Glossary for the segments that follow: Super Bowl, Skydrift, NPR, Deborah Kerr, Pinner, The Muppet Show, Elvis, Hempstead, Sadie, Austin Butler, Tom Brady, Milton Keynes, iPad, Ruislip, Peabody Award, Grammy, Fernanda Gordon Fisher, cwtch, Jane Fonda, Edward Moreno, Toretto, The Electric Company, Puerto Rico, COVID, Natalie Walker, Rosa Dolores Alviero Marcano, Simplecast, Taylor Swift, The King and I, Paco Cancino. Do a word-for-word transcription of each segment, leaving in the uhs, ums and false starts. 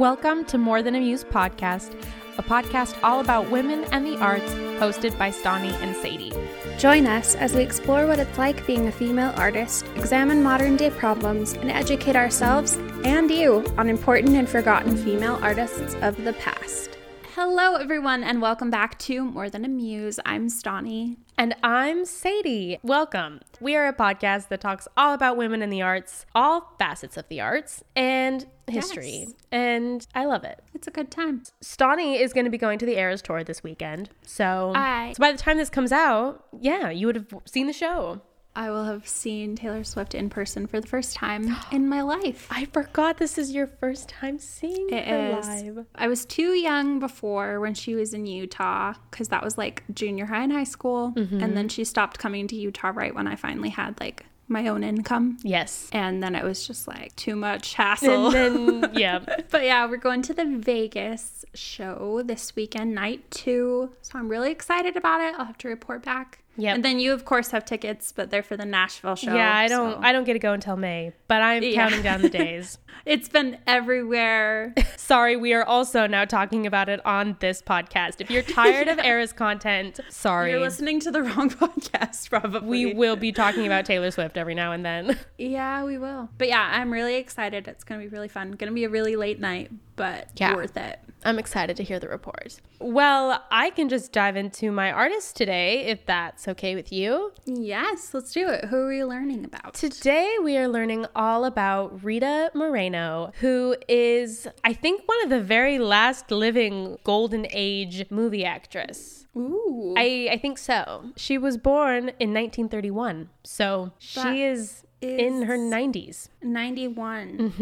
Welcome to More Than Amuse Podcast, a podcast all about women and the arts, hosted by Stani and Sadie. Join us as we explore what it's like being a female artist, examine modern-day problems, and educate ourselves and you on important and forgotten female artists of the past. Hello, everyone, and welcome back to More Than Amuse. I'm Stani. And I'm Sadie. Welcome. We are a podcast that talks all about women in the arts, all facets of the arts, and history. Yes. And I love it. It's a good time. Stani is going to be going to the Eras Tour this weekend. So, I... so by the time this comes out, yeah, you would have seen the show. I will have seen Taylor Swift in person for the first time in my life. I forgot this is your first time seeing it her is. live. I was too young before when she was in Utah, because that was like junior high and high school. Mm-hmm. And then she stopped coming to Utah right when I finally had like my own income. Yes. And then it was just like too much hassle. And then, yeah. But yeah, we're going to the Vegas show this weekend, night two. So I'm really excited about it. I'll have to report back. Yep. And then you, of course, have tickets, but they're for the Nashville show. Yeah, I don't so. I don't get to go until May, but I'm yeah. counting down the days. It's been everywhere. Sorry, we are also now talking about it on this podcast. If you're tired yeah. of Eras content, sorry. You're listening to the wrong podcast, probably. We will be talking about Taylor Swift every now and then. Yeah, we will. But yeah, I'm really excited. It's going to be really fun. Going to be a really late night, but yeah. worth it. I'm excited to hear the report. Well, I can just dive into my artist today, if that's okay with you. Yes, let's do it. Who are we learning about? Today, we are learning all about Rita Moreno, who is, I think, one of the very last living golden age movie actress. Ooh. I, I think so. She was born in nineteen thirty-one, so that she is... Is in her nineties. ninety-one. Mm-hmm.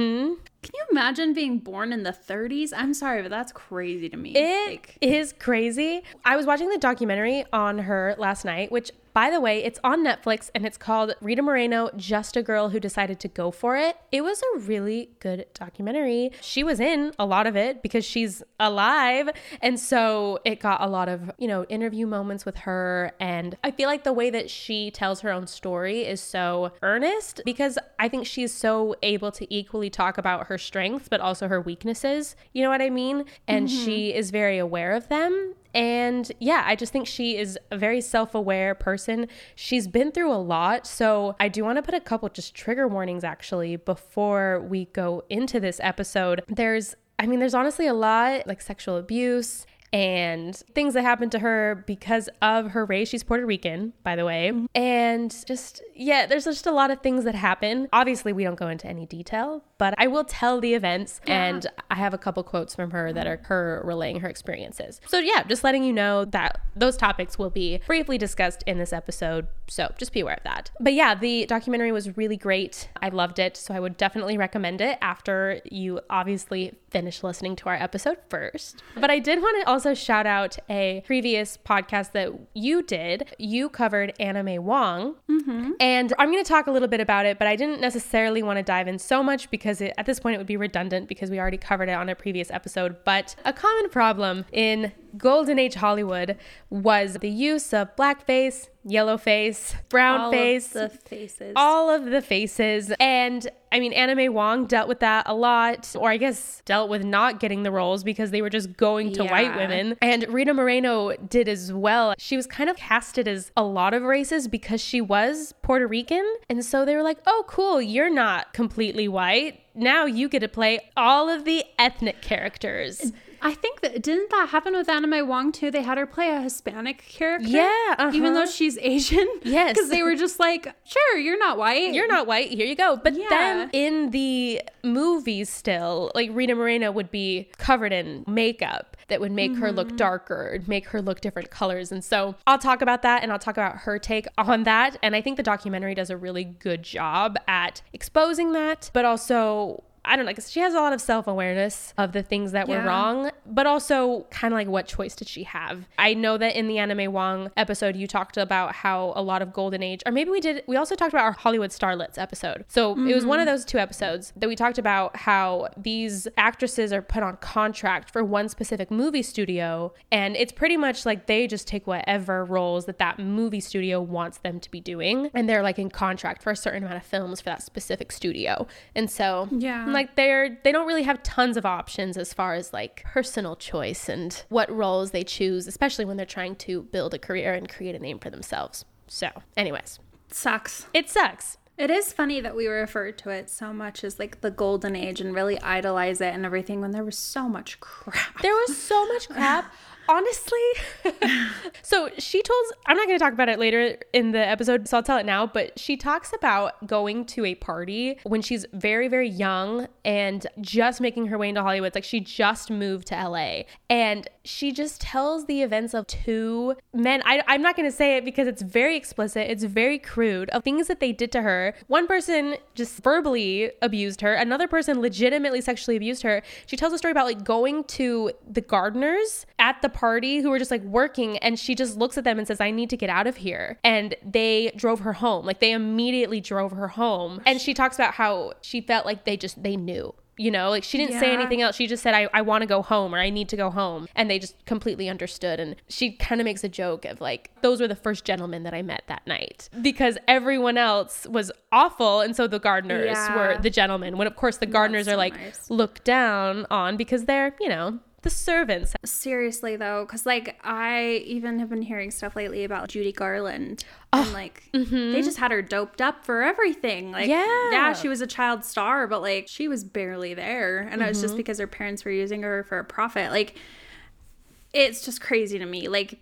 Can you imagine being born in the thirties? I'm sorry, but that's crazy to me. It like. is crazy. I was watching the documentary on her last night, which, by the way, it's on Netflix, and it's called Rita Moreno, Just a Girl Who Decided to Go For It. It was a really good documentary. She was in a lot of it because she's alive, and so it got a lot of, you know, interview moments with her, and I feel like the way that she tells her own story is so earnest because I think she's so able to equally talk about her strengths but also her weaknesses, you know what I mean? And mm-hmm. she is very aware of them. And yeah, I just think she is a very self-aware person. She's been through a lot. So I do want to put a couple just trigger warnings actually before we go into this episode. There's, I mean, there's honestly a lot like sexual abuse and things that happened to her because of her race. She's Puerto Rican, by the way. Mm-hmm. And just, yeah, there's just a lot of things that happen. Obviously, we don't go into any detail, but I will tell the events. Yeah. And I have a couple quotes from her that are her relaying her experiences. So yeah, just letting you know that those topics will be briefly discussed in this episode. So just be aware of that. But yeah, the documentary was really great. I loved it. So I would definitely recommend it after you obviously finish listening to our episode first. But I did want to also Also shout out a previous podcast that you did. You covered Anna May Wong. Mm-hmm. And I'm going to talk a little bit about it, but I didn't necessarily want to dive in so much because it, at this point it would be redundant because we already covered it on a previous episode. But a common problem in Golden Age Hollywood was the use of blackface, yellowface, brownface, all of the faces, all of the faces, and I mean Anna May Wong dealt with that a lot, or I guess dealt with not getting the roles because they were just going to yeah. white women. And Rita Moreno did as well. She was kind of casted as a lot of races because she was Puerto Rican, and so they were like, "Oh, cool, you're not completely white. Now you get to play all of the ethnic characters." I think that didn't that happen with Anna May Wong too? They had her play a Hispanic character. Yeah. Uh-huh. Even though she's Asian. Yes. Because they were just like, sure, you're not white. You're not white. Here you go. But yeah. then in the movies still, like Rita Moreno would be covered in makeup that would make mm-hmm. her look darker, make her look different colors. And so I'll talk about that and I'll talk about her take on that. And I think the documentary does a really good job at exposing that, but also I don't know, because she has a lot of self-awareness of the things that yeah. were wrong, but also kind of like what choice did she have? I know that in the Anna May Wong episode, you talked about how a lot of golden age, or maybe we did, we also talked about our Hollywood starlets episode. So mm-hmm. it was one of those two episodes that we talked about how these actresses are put on contract for one specific movie studio. And it's pretty much like they just take whatever roles that that movie studio wants them to be doing. And they're like in contract for a certain amount of films for that specific studio. And so yeah. like they're they don't really have tons of options as far as like personal choice and what roles they choose, especially when they're trying to build a career and create a name for themselves. So anyways, sucks. It sucks. It is funny that we refer to it so much as like the golden age and really idolize it and everything when there was so much crap. There was so much crap. Honestly. So she tells, I'm not going to talk about it later in the episode, so I'll tell it now, but she talks about going to a party when she's very, very young and just making her way into Hollywood. It's like she just moved to L A and she just tells the events of two men. I, I'm not going to say it because it's very explicit. It's very crude of things that they did to her. One person just verbally abused her. Another person legitimately sexually abused her. She tells a story about like going to the gardeners at the party who were just like working, and she just looks at them and says, I need to get out of here, and they drove her home. Like they immediately drove her home. And she talks about how she felt like they just they knew, you know, like she didn't yeah. say anything else. She just said, I, I want to go home, or I need to go home, and they just completely understood. And she kind of makes a joke of like, those were the first gentlemen that I met that night, because everyone else was awful, and so the gardeners yeah. were the gentlemen, when of course the gardeners That's are so like nice. Looked down on because they're, you know, the servants. Seriously though, because like I even have been hearing stuff lately about Judy Garland oh, and like mm-hmm. they just had her doped up for everything. Like yeah. yeah, she was a child star, but like she was barely there, and mm-hmm. it was just because her parents were using her for a profit. Like it's just crazy to me. Like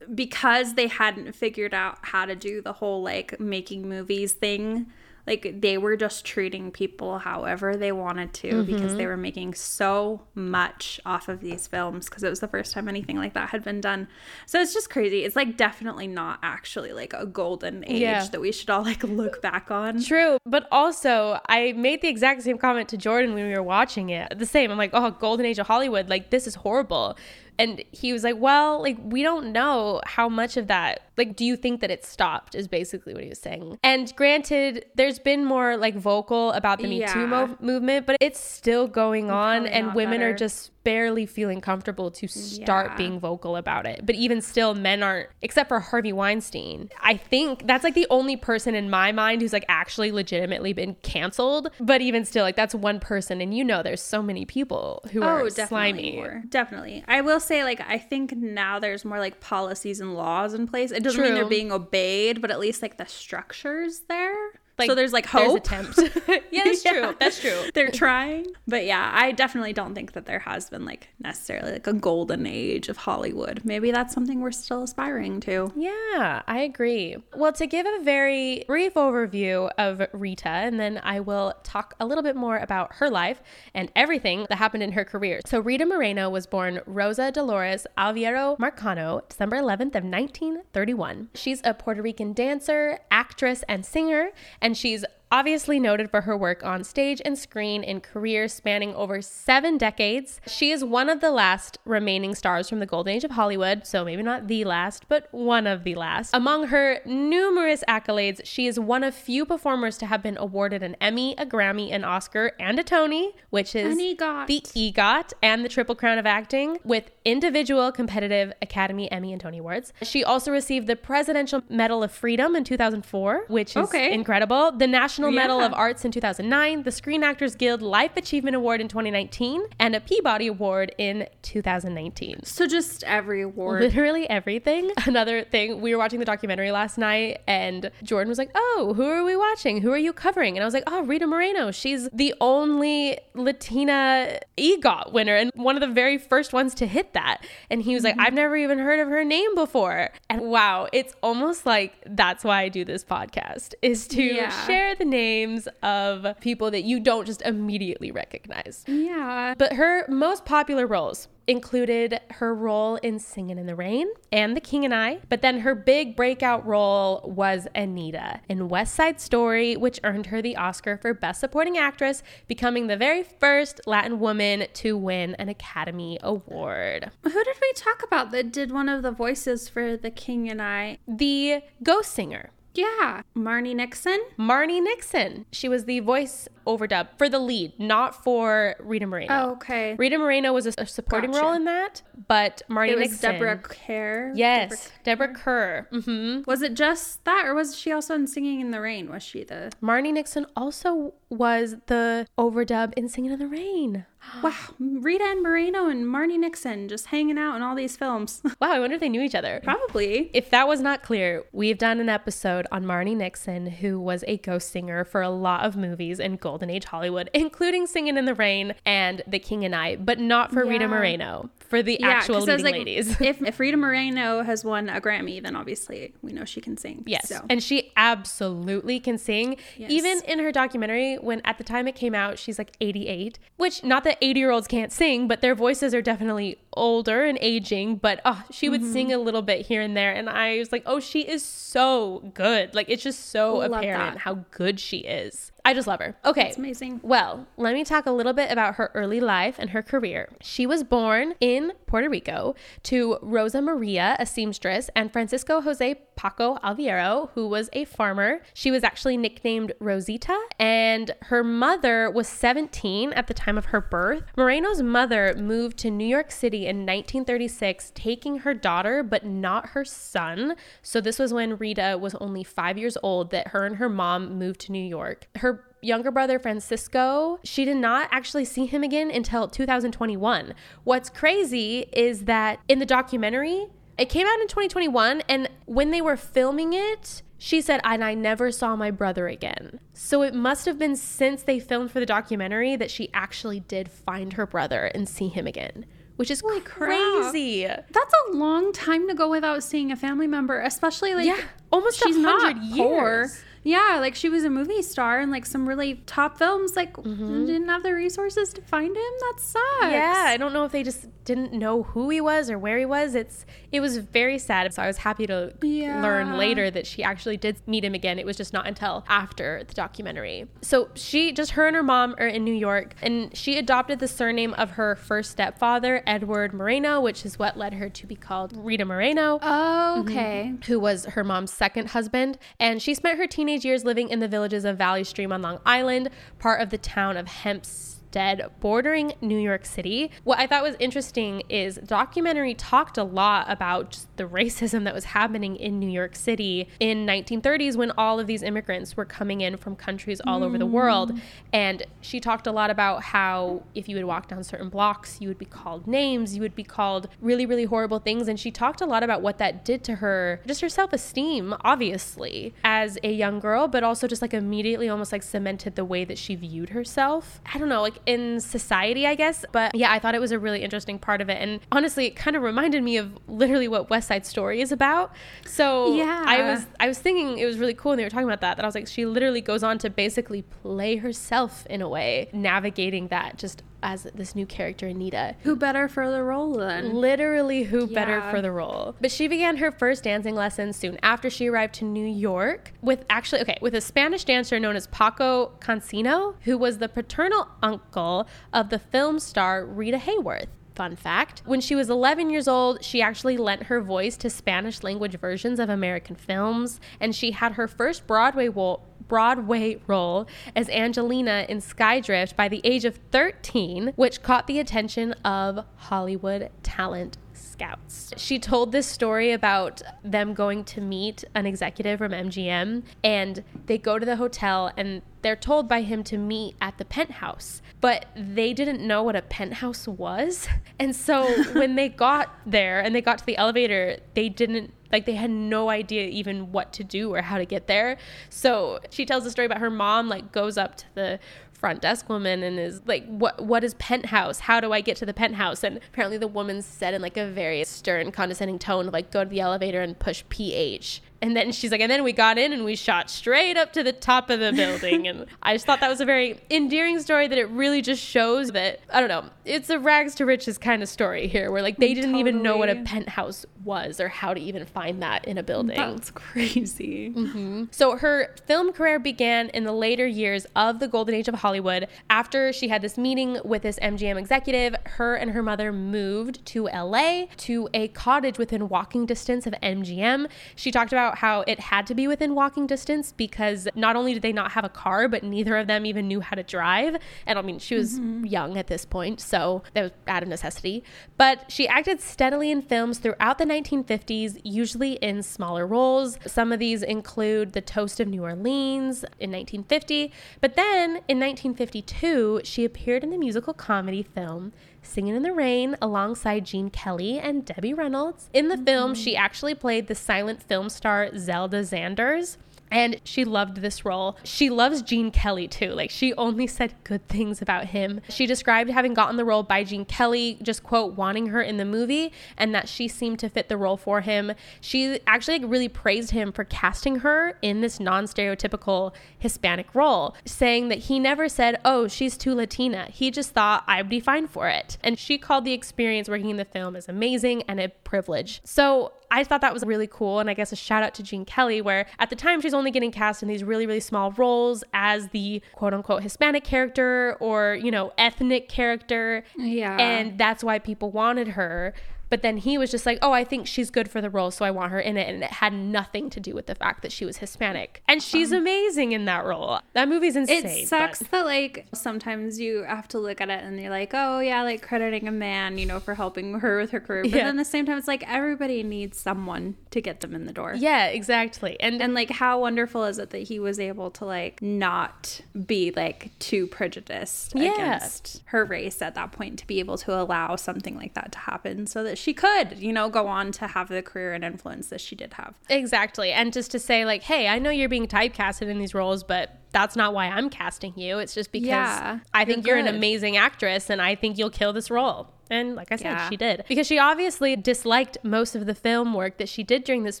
because they hadn't figured out how to do the whole like making movies thing. Like they were just treating people however they wanted to mm-hmm. because they were making so much off of these films because it was the first time anything like that had been done. So it's just crazy. It's like definitely not actually like a golden age yeah. that we should all like look back on. True. But also I made the exact same comment to Jordan when we were watching it. The same. I'm like, oh, golden age of Hollywood. Like this is horrible. And he was like, well, like, we don't know how much of that, like, do you think that it stopped is basically what he was saying. And granted, there's been more like vocal about the Me yeah. Too mo- movement, but it's still going on. Probably and women better. Are just barely feeling comfortable to start yeah. being vocal about it. But even still, men aren't, except for Harvey Weinstein. I think that's like the only person in my mind who's like actually legitimately been canceled. But even still, like that's one person. And you know, there's so many people who oh, are definitely slimy. More. Definitely. I will say like, I think now there's more like policies and laws in place. It doesn't True. Mean they're being obeyed, but at least like the structure's there. Like, so there's like hope. There's attempt. yeah, that's yeah. true. That's true. They're trying. But yeah, I definitely don't think that there has been like necessarily like a golden age of Hollywood. Maybe that's something we're still aspiring to. Yeah, I agree. Well, to give a very brief overview of Rita, and then I will talk a little bit more about her life and everything that happened in her career. So Rita Moreno was born Rosa Dolores Alviero Marcano, December eleventh of nineteen thirty-one. She's a Puerto Rican dancer, actress, and singer, and And she's obviously noted for her work on stage and screen in careers spanning over seven decades. She is one of the last remaining stars from the golden age of Hollywood, so maybe not the last, but one of the last. Among her numerous accolades, she is one of few performers to have been awarded an Emmy, a Grammy, an Oscar, and a Tony, which is E G O T. The E G O T and the Triple Crown of Acting, with individual, competitive, Academy, Emmy, and Tony Awards. She also received the Presidential Medal of Freedom in two thousand four, which is okay. incredible. The National yeah. Medal of Arts in two thousand nine, the Screen Actors Guild Life Achievement Award in twenty nineteen, and a Peabody Award in two thousand nineteen. So just every award. Literally everything. Another thing, we were watching the documentary last night, and Jordan was like, oh, who are we watching? Who are you covering? And I was like, oh, Rita Moreno. She's the only Latina E G O T winner and one of the very first ones to hit that. That. And he was like, I've never even heard of her name before. And wow, it's almost like that's why I do this podcast, is to yeah. share the names of people that you don't just immediately recognize. Yeah. But her most popular roles included her role in Singing in the Rain and The King and I. But then her big breakout role was Anita in West Side Story, which earned her the Oscar for Best Supporting Actress, becoming the very first Latin woman to win an Academy Award. Who did we talk about that did one of the voices for The King and I? The ghost singer. Yeah. Marnie Nixon. Marnie Nixon. She was the voice overdub for the lead, not for Rita Moreno. Oh, okay. Rita Moreno was a, a supporting gotcha. role in that, but Marnie Nixon. It was Deborah Kerr. Yes, Deborah Kerr. Mm-hmm. Was it just that, or was she also in Singing in the Rain? Was she the... Marnie Nixon also was the overdub in Singing in the Rain. Wow. Rita and Moreno and Marnie Nixon just hanging out in all these films. Wow, I wonder if they knew each other. Probably. If that was not clear, we've done an episode on Marnie Nixon, who was a ghost singer for a lot of movies in Golden Age Hollywood, including Singing in the Rain and The King and I, but not for yeah. Rita Moreno, for the yeah, actual leading like, ladies. If, if Rita Moreno has won a Grammy, then obviously we know she can sing. Yes, so. And she absolutely can sing. Yes. Even in her documentary, when at the time it came out, she's like eighty-eight, which not that eighty-year-olds can't sing, but their voices are definitely older and aging, but oh, she would mm-hmm. sing a little bit here and there, and I was like, oh, she is so good. Like, it's just so love apparent that. How good she is. I just love her. Okay. That's amazing. Well, let me talk a little bit about her early life and her career. She was born in Puerto Rico to Rosa Maria, a seamstress, and Francisco Jose Paco Alviero, who was a farmer. She was actually nicknamed Rosita, and her mother was seventeen at the time of her birth. Moreno's mother moved to New York City in nineteen thirty-six, taking her daughter, but not her son. So this was when Rita was only five years old that her and her mom moved to New York. Her younger brother Francisco, she did not actually see him again until two thousand twenty-one. What's crazy is that in the documentary, it came out in twenty twenty-one, and when they were filming it, she said, and I never saw my brother again. So it must have been since they filmed for the documentary that she actually did find her brother and see him again. Which is holy crazy. Crap. That's a long time to go without seeing a family member, especially like yeah, almost she's not years. Poor. Yeah, like she was a movie star and like some really top films, like mm-hmm. didn't have the resources to find him. That sucks. Yeah, I don't know if they just didn't know who he was or where he was. It's It was very sad. So I was happy to yeah. learn later that she actually did meet him again. It was just not until after the documentary. So she, just her and her mom are in New York, and she adopted the surname of her first stepfather, Edward Moreno, which is what led her to be called Rita Moreno. Oh, okay. Mm-hmm. Who was her mom's second husband. And she spent her teenage years living in the villages of Valley Stream on Long Island, part of the town of Hempstead, bordering New York City. What I thought was interesting is the documentary talked a lot about just the racism that was happening in New York City in nineteen thirties when all of these immigrants were coming in from countries all mm. over the world. And she talked a lot about how if you would walk down certain blocks, you would be called names, you would be called really, really horrible things. And she talked a lot about what that did to her, just her self-esteem, obviously, as a young girl, but also just like immediately almost like cemented the way that she viewed herself. I don't know, like in society, I guess. But yeah, I thought it was a really interesting part of it. And honestly, it kind of reminded me of literally what West Side Story is about. So yeah. I was I was thinking it was really cool when they were talking about that, that I was like, she literally goes on to basically play herself in a way, navigating that just as this new character, Anita. Who better for the role then? Literally, who yeah. better for the role? But she began her first dancing lessons soon after she arrived to New York with actually, okay, with a Spanish dancer known as Paco Cancino, who was the paternal uncle of the film star Rita Hayworth. Fun fact, when she was eleven years old, she actually lent her voice to Spanish language versions of American films, and she had her first Broadway role Broadway role as Angelina in Skydrift by the age of thirteen, which caught the attention of Hollywood talent scouts. She told this story about them going to meet an executive from M G M, and they go to the hotel and they're told by him to meet at the penthouse, but they didn't know what a penthouse was. And so when they got there and they got to the elevator, they didn't Like they had no idea even what to do or how to get there. So she tells a story about her mom like goes up to the front desk woman and is like, what what is penthouse? How do I get to the penthouse? And apparently the woman said in like a very stern, condescending tone, like, go to the elevator and push P H. And then she's like, and then we got in and we shot straight up to the top of the building. And I just thought that was a very endearing story, that it really just shows that, I don't know, it's a rags to riches kind of story here where like they didn't totally. even know what a penthouse was or how to even find that in a building. That's crazy. Mm-hmm. So her film career began in the later years of the Golden Age of Hollywood. After she had this meeting with this M G M executive, her and her mother moved to L A to a cottage within walking distance of M G M. She talked about about how it had to be within walking distance because not only did they not have a car, but neither of them even knew how to drive. And I mean, she was mm-hmm. young at this point, so that was out of necessity. But she acted steadily in films throughout the nineteen fifties, usually in smaller roles. Some of these include The Toast of New Orleans in nineteen fifty. But then in nineteen fifty-two, she appeared in the musical comedy film Singing in the Rain alongside Gene Kelly and Debbie Reynolds. In the mm-hmm. film, she actually played the silent film star Zelda Zanders, and she loved this role. She loves Gene Kelly too. Like, she only said good things about him. She described having gotten the role by Gene Kelly, just quote, wanting her in the movie, and that she seemed to fit the role for him. She actually really praised him for casting her in this non-stereotypical Hispanic role, saying that he never said, oh, she's too Latina. He just thought I'd be fine for it. And she called the experience working in the film as amazing and a privilege. So I thought that was really cool, and I guess a shout out to Gene Kelly, where at the time she's only getting cast in these really, really small roles as the quote-unquote Hispanic character or, you know, ethnic character. Yeah. And that's why people wanted her. But then he was just like, oh, I think she's good for the role, so I want her in it. And it had nothing to do with the fact that she was Hispanic. And she's amazing in that role. That movie's insane. It sucks but. that, like, sometimes you have to look at it and you're like, oh, yeah, like, crediting a man, you know, for helping her with her career. But yeah. then at the same time, it's like, everybody needs someone to get them in the door. Yeah, exactly. And, and like, how wonderful is it that he was able to, like, not be, like, too prejudiced yeah. against her race at that point, to be able to allow something like that to happen so that she could, you know, go on to have the career and influence that she did have. Exactly. And just to say, like, hey, I know you're being typecasted in these roles, but that's not why I'm casting you. It's just because yeah, I think you're, you're an amazing actress and I think you'll kill this role. And like I said, yeah. she did. Because she obviously disliked most of the film work that she did during this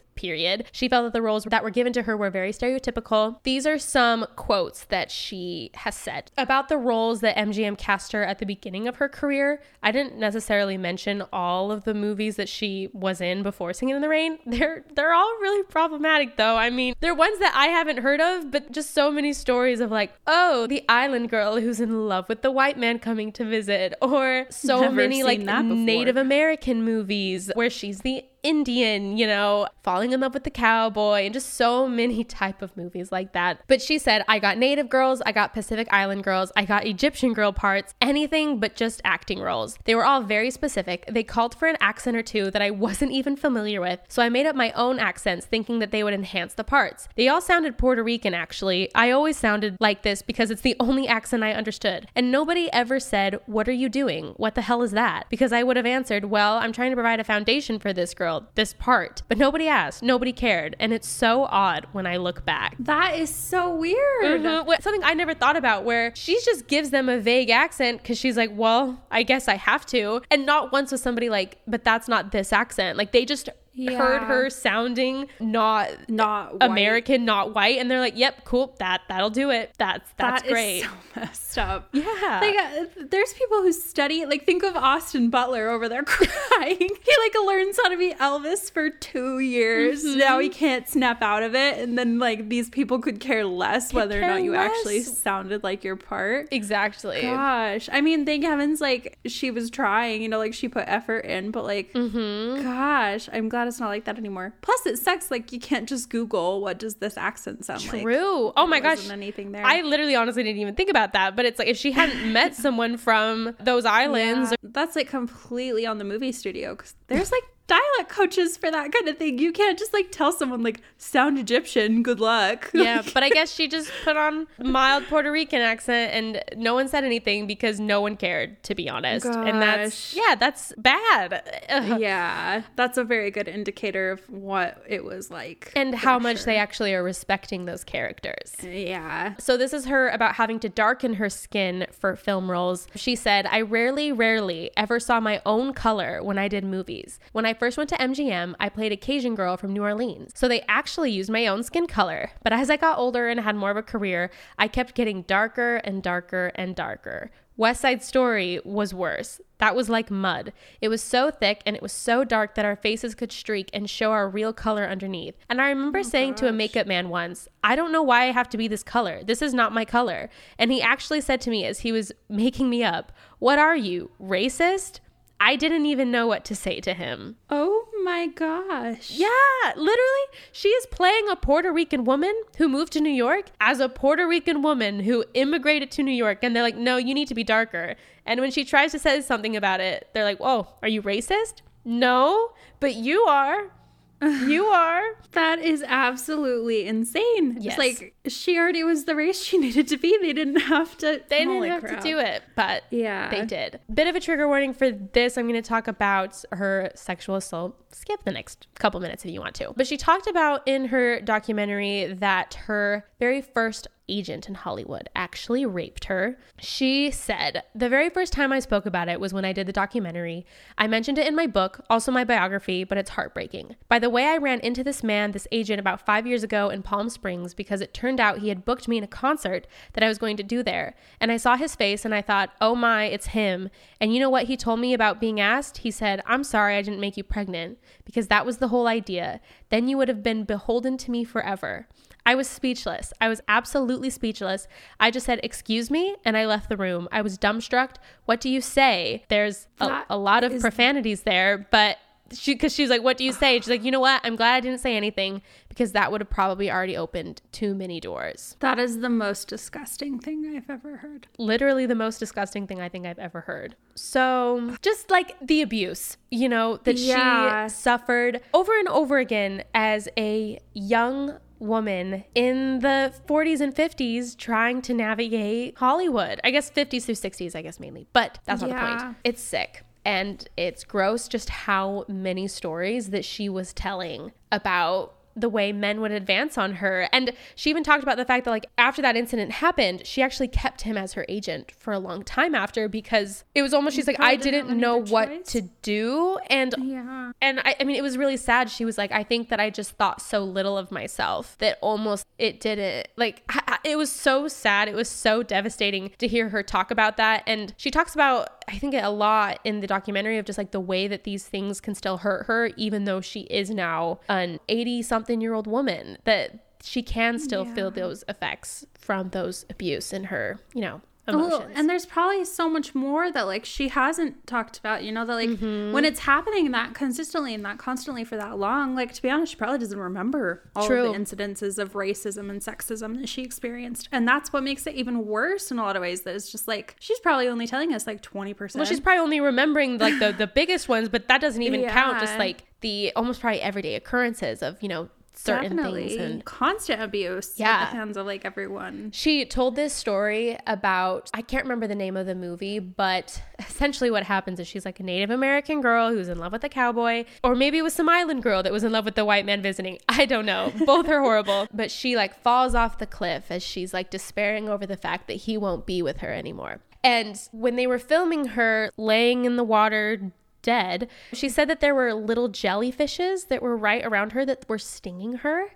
period. She felt that the roles that were given to her were very stereotypical. These are some quotes that she has said about the roles that M G M cast her at the beginning of her career. I didn't necessarily mention all of the movies that she was in before Singing in the Rain. They're, they're all really problematic, though. I mean, they're ones that I haven't heard of, but just so many stories of like, oh, the island girl who's in love with the white man coming to visit, or so Never many like Native American movies where she's the Indian, you know, falling in love with the cowboy, and just so many type of movies like that. But she said, I got Native girls, I got Pacific Island girls, I got Egyptian girl parts, anything but just acting roles. They were all very specific. They called for an accent or two that I wasn't even familiar with, so I made up my own accents thinking that they would enhance the parts. They all sounded Puerto Rican, actually. I always sounded like this because it's the only accent I understood. And nobody ever said, what are you doing? What the hell is that? Because I would have answered, well, I'm trying to provide a foundation for this girl, this part. But nobody asked, nobody cared, and it's so odd when I look back. That is so weird. Mm-hmm. Something I never thought about, where she just gives them a vague accent because she's like, well, I guess I have to. And not once was somebody like, but that's not this accent. Like, they just yeah. heard her sounding not not white. American, not white, and they're like, yep, cool, that that'll do it. That's that's that great. Is so messed up. Yeah, like uh, there's people who study, like, think of Austin Butler over there crying. He like learns how to be Elvis for two years. Mm-hmm. Now he can't snap out of it, and then like these people could care less could whether care or not you less. Actually sounded like your part. Exactly. Gosh, I mean, thank heavens like she was trying, you know, like she put effort in, but like mm-hmm. gosh, I'm glad it's not like that anymore. Plus it sucks, like you can't just Google what does this accent sound true. like. True. Oh my gosh, anything there. I literally honestly didn't even think about that, but it's like if she hadn't met someone from those islands. Yeah. That's like completely on the movie studio, because there's like dialect coaches for that kind of thing. You can't just like tell someone like sound Egyptian, good luck. Yeah, but I guess she just put on mild Puerto Rican accent and no one said anything because no one cared, to be honest. Gosh. And that's yeah that's bad. Ugh. Yeah, that's a very good indicator of what it was like and how much sure. they actually are respecting those characters. Yeah. So this is her about having to darken her skin for film roles. She said, I rarely rarely ever saw my own color when I did movies. When I first went to M G M, I played a Cajun girl from New Orleans, so they actually used my own skin color. But as I got older and had more of a career, I kept getting darker and darker and darker. West Side Story was worse. That was like mud. It was so thick and it was so dark that our faces could streak and show our real color underneath. And I remember oh saying gosh. to a makeup man once, I don't know why I have to be this color. This is not my color. And he actually said to me as he was making me up, what are you, racist? I didn't even know what to say to him. Oh my gosh. Yeah, literally, she is playing a Puerto Rican woman who moved to New York as a Puerto Rican woman who immigrated to New York. And they're like, no, you need to be darker. And when she tries to say something about it, they're like, oh, are you racist? No, but you are. You are. That is absolutely insane. Yes. It's like she already was the race she needed to be. They didn't have to. They didn't have crap. to do it, but yeah, they did. Bit of a trigger warning for this. I'm going to talk about her sexual assault. Skip the next couple minutes if you want to. But she talked about in her documentary that her very first agent in Hollywood actually raped her. She said, the very first time I spoke about it was when I did the documentary. I mentioned it in my book, also my biography, but it's heartbreaking. By the way, I ran into this man, this agent, about five years ago in Palm Springs because it turned out he had booked me in a concert that I was going to do there. And I saw his face and I thought, oh my, it's him. And you know what he told me about being asked? He said, I'm sorry I didn't make you pregnant, because that was the whole idea. Then you would have been beholden to me forever. I was speechless. I was absolutely speechless. I just said, excuse me, and I left the room. I was dumbstruck. What do you say? There's a, a lot of is- profanities there, but she, because she's like, what do you say? She's like, you know what? I'm glad I didn't say anything, because that would have probably already opened too many doors. That is the most disgusting thing I've ever heard. Literally the most disgusting thing I think I've ever heard. So just like the abuse, you know, that yeah. she suffered over and over again as a young woman in the forties and fifties trying to navigate Hollywood. I guess fifties through sixties, I guess mainly, but that's not yeah. the point. It's sick. And it's gross just how many stories that she was telling about the way men would advance on her. And she even talked about the fact that, like, after that incident happened, she actually kept him as her agent for a long time after, because it was almost, she's like, I didn't know what to do. And yeah. and I, I mean, it was really sad. She was like, I think that I just thought so little of myself that almost it didn't, like, it was so sad. It was so devastating to hear her talk about that. And she talks about, I think, a lot in the documentary of just like the way that these things can still hurt her, even though she is now an eighty something year old woman, that she can still yeah. feel those effects from those abuse in her, you know, emotions. Oh, and there's probably so much more that like she hasn't talked about, you know, that like mm-hmm. when it's happening that consistently and that constantly for that long, like, to be honest, she probably doesn't remember all True. of the incidences of racism and sexism that she experienced. And that's what makes it even worse in a lot of ways, that it's just like she's probably only telling us like twenty percent. Well, she's probably only remembering like the, the biggest ones, but that doesn't even yeah. count just like the almost probably everyday occurrences of, you know, certain Definitely. things and constant abuse yeah. at the hands of like everyone. She told this story about, I can't remember the name of the movie, but essentially what happens is she's like a Native American girl who's in love with a cowboy, or maybe it was some island girl that was in love with the white man visiting. I don't know. Both are horrible. But she like falls off the cliff as she's like despairing over the fact that he won't be with her anymore. And when they were filming her laying in the water dead, she said that there were little jellyfishes that were right around her that were stinging her.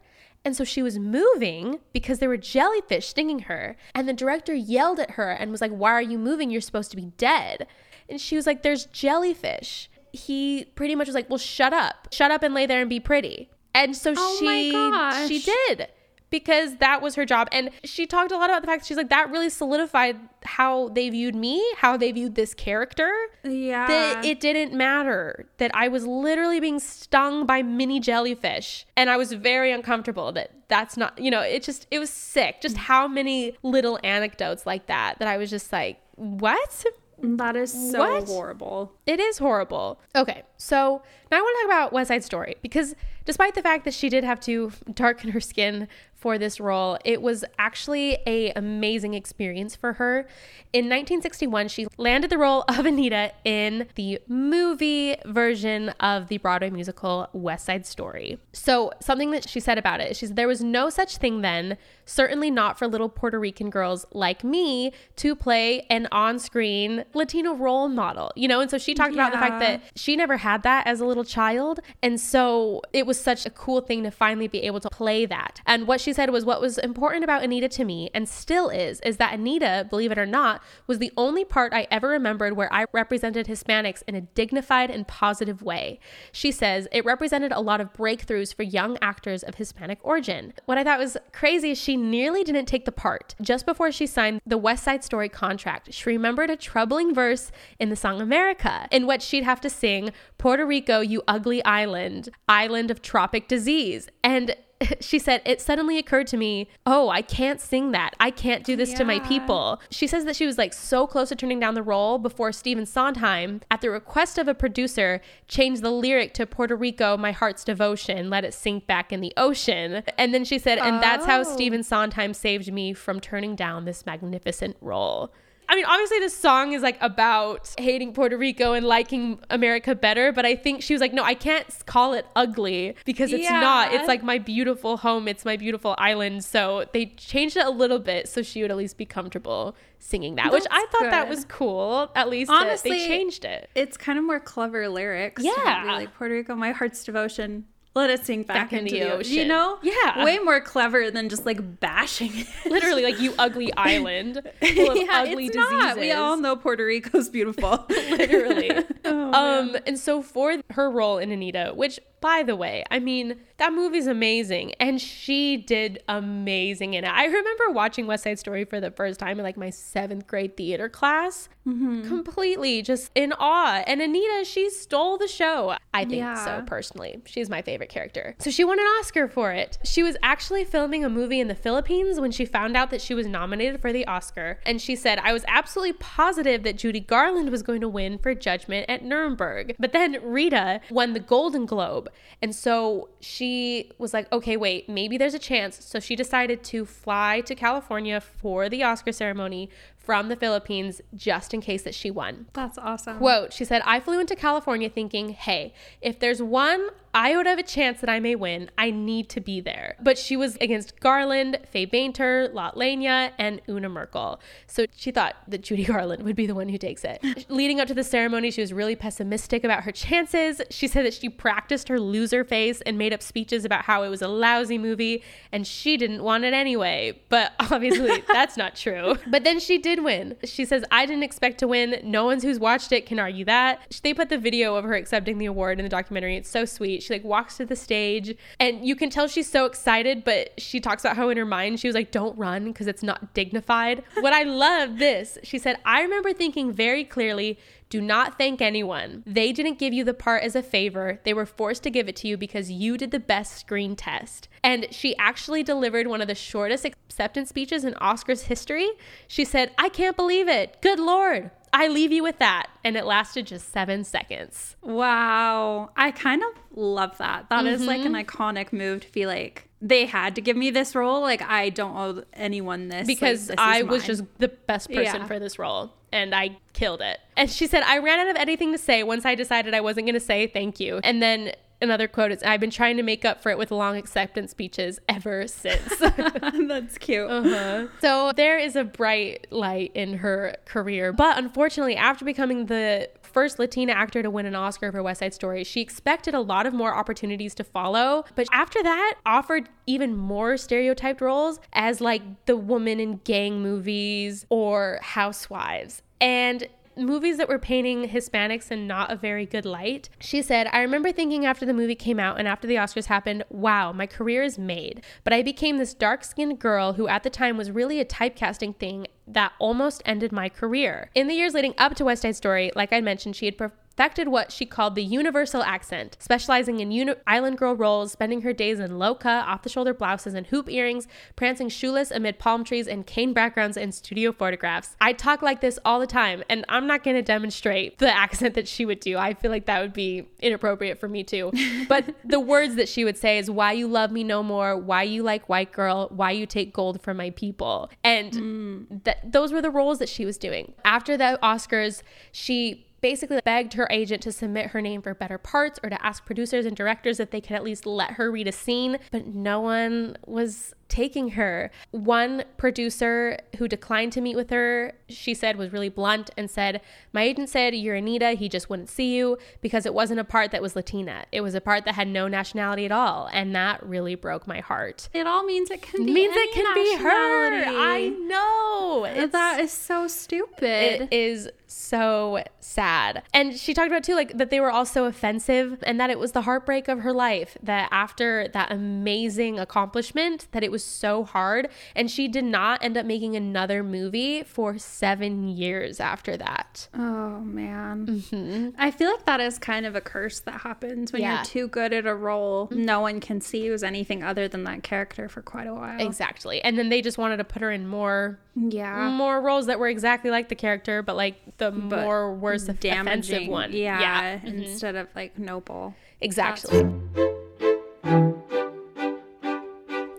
And so she was moving because there were jellyfish stinging her. And the director yelled at her and was like, why are you moving? You're supposed to be dead. And she was like, there's jellyfish. He pretty much was like, well, shut up. Shut up and lay there and be pretty. And so oh she she did. Because that was her job. And she talked a lot about the fact that she's like, that really solidified how they viewed me, how they viewed this character. Yeah. That it didn't matter, that I was literally being stung by mini jellyfish. And I was very uncomfortable that that's not, you know, it just, it was sick. Just how many little anecdotes like that, that I was just like, what? That is so what? horrible. It is horrible. Okay, so now I want to talk about West Side Story, because despite the fact that she did have to darken her skin for this role, it was actually an amazing experience for her. In nineteen sixty-one, she landed the role of Anita in the movie version of the Broadway musical West Side Story. So something that she said about it, she said, there was no such thing then, certainly not for little Puerto Rican girls like me to play an on-screen Latino role model, you know? And so she talked yeah. about the fact that she never had that as a little child. And so it was such a cool thing to finally be able to play that. And what she she said was what was important about Anita to me, and still is, is that Anita, believe it or not, was the only part I ever remembered where I represented Hispanics in a dignified and positive way. She says, it represented a lot of breakthroughs for young actors of Hispanic origin. What I thought was crazy is she nearly didn't take the part. Just before she signed the West Side Story contract, she remembered a troubling verse in the song America, in which she'd have to sing, Puerto Rico, you ugly island, island of tropic disease. And she said, it suddenly occurred to me, oh, I can't sing that. I can't do this yeah. to my people. She says that she was like so close to turning down the role before Stephen Sondheim, at the request of a producer, changed the lyric to Puerto Rico, my heart's devotion, let it sink back in the ocean. And then she said, and oh. that's how Stephen Sondheim saved me from turning down this magnificent role. I mean, obviously this song is like about hating Puerto Rico and liking America better, but I think she was like, no, I can't call it ugly because it's yeah. not. It's like my beautiful home. It's my beautiful island. So they changed it a little bit so she would at least be comfortable singing that, That's which I thought good. That was cool. At least Honestly, it, they changed it. It's kind of more clever lyrics. Yeah. Really. Puerto Rico, my heart's devotion. Let it sink back, back into, into the ocean. You know? Yeah. Way more clever than just like bashing it. Literally, like, you ugly island full of yeah, ugly it's diseases. Not. We all know Puerto Rico's beautiful. Literally. oh, um, and so for her role in Anita, which, by the way, I mean, that movie's amazing. And she did amazing in it. I remember watching West Side Story for the first time in like my seventh grade theater class. Mm-hmm. Completely just in awe. And Anita, she stole the show. I think yeah. so, personally. She's my favorite character. So she won an Oscar for it. She was actually filming a movie in the Philippines when she found out that she was nominated for the Oscar. And she said, I was absolutely positive that Judy Garland was going to win for Judgment at Nuremberg. But then Rita won the Golden Globe. And so she was like, okay, wait, maybe there's a chance. So she decided to fly to California for the Oscar ceremony from the Philippines, just in case that she won. That's awesome. Quote, she said, I flew into California thinking, hey, if there's one iota of a chance that I may win, I need to be there. But she was against Garland, Faye Baynter, Lot Lania, and Una Merkel. So she thought that Judy Garland would be the one who takes it. Leading up to the ceremony, she was really pessimistic about her chances. She said that she practiced her loser face and made up speeches about how it was a lousy movie and she didn't want it anyway. But obviously that's not true. But then she did win. She says, I didn't expect to win. No one who's watched it can argue that. They put the video of her accepting the award in the documentary. It's so sweet. She like walks to the stage and you can tell she's so excited, but she talks about how in her mind she was like, don't run because it's not dignified. What I love this, she said, I remember thinking very clearly, do not thank anyone. They didn't give you the part as a favor. They were forced to give it to you because you did the best screen test. And she actually delivered one of the shortest acceptance speeches in Oscar's history. She said, I can't believe it. Good Lord. I leave you with that. And it lasted just seven seconds. Wow. I kind of love that. That mm-hmm. is like an iconic move to be like, they had to give me this role. Like, I don't owe anyone this. Because like, this I was just the best person yeah. for this role. And I killed it. And she said, I ran out of anything to say once I decided I wasn't going to say thank you. And then another quote is, I've been trying to make up for it with long acceptance speeches ever since. That's cute. Uh-huh. So there is a bright light in her career. But unfortunately, after becoming the first Latina actor to win an Oscar for West Side Story, she expected a lot of more opportunities to follow. But after that, offered even more stereotyped roles as like the woman in gang movies or housewives. And movies that were painting Hispanics in not a very good light. She said, I remember thinking after the movie came out and after the Oscars happened, wow, my career is made. But I became this dark-skinned girl who at the time was really a typecasting thing that almost ended my career. In the years leading up to West Side Story, like I mentioned, she had performed perfected what she called the universal accent, specializing in uni- island girl roles, spending her days in loca, off-the-shoulder blouses and hoop earrings, prancing shoeless amid palm trees and cane backgrounds and studio photographs. I talk like this all the time, and I'm not going to demonstrate the accent that she would do. I feel like that would be inappropriate for me too. But the words that she would say is, why you love me no more, why you like white girl, why you take gold from my people. And mm. th- those were the roles that she was doing. After the Oscars, she basically begged her agent to submit her name for better parts or to ask producers and directors if they could at least let her read a scene, but no one was taking her. One producer who declined to meet with her, she said, was really blunt and said, my agent said, you're Anita, he just wouldn't see you, because it wasn't a part that was Latina. It was a part that had no nationality at all. And that really broke my heart. It all means it can be means it can be her. I know. It's, that is so stupid. It is so sad. And she talked about too, like, that they were all so offensive and that it was the heartbreak of her life, that after that amazing accomplishment, that it was so hard. And she did not end up making another movie for seven years after that. Oh man. Mm-hmm. I feel like that is kind of a curse that happens when yeah. you're too good at a role. Mm-hmm. No one can see you as anything other than that character for quite a while. Exactly. And then they just wanted to put her in more, yeah, more roles that were exactly like the character, but like the but more worse damaging, offensive one. Yeah. yeah. Mm-hmm. Instead of like noble. Exactly. That's-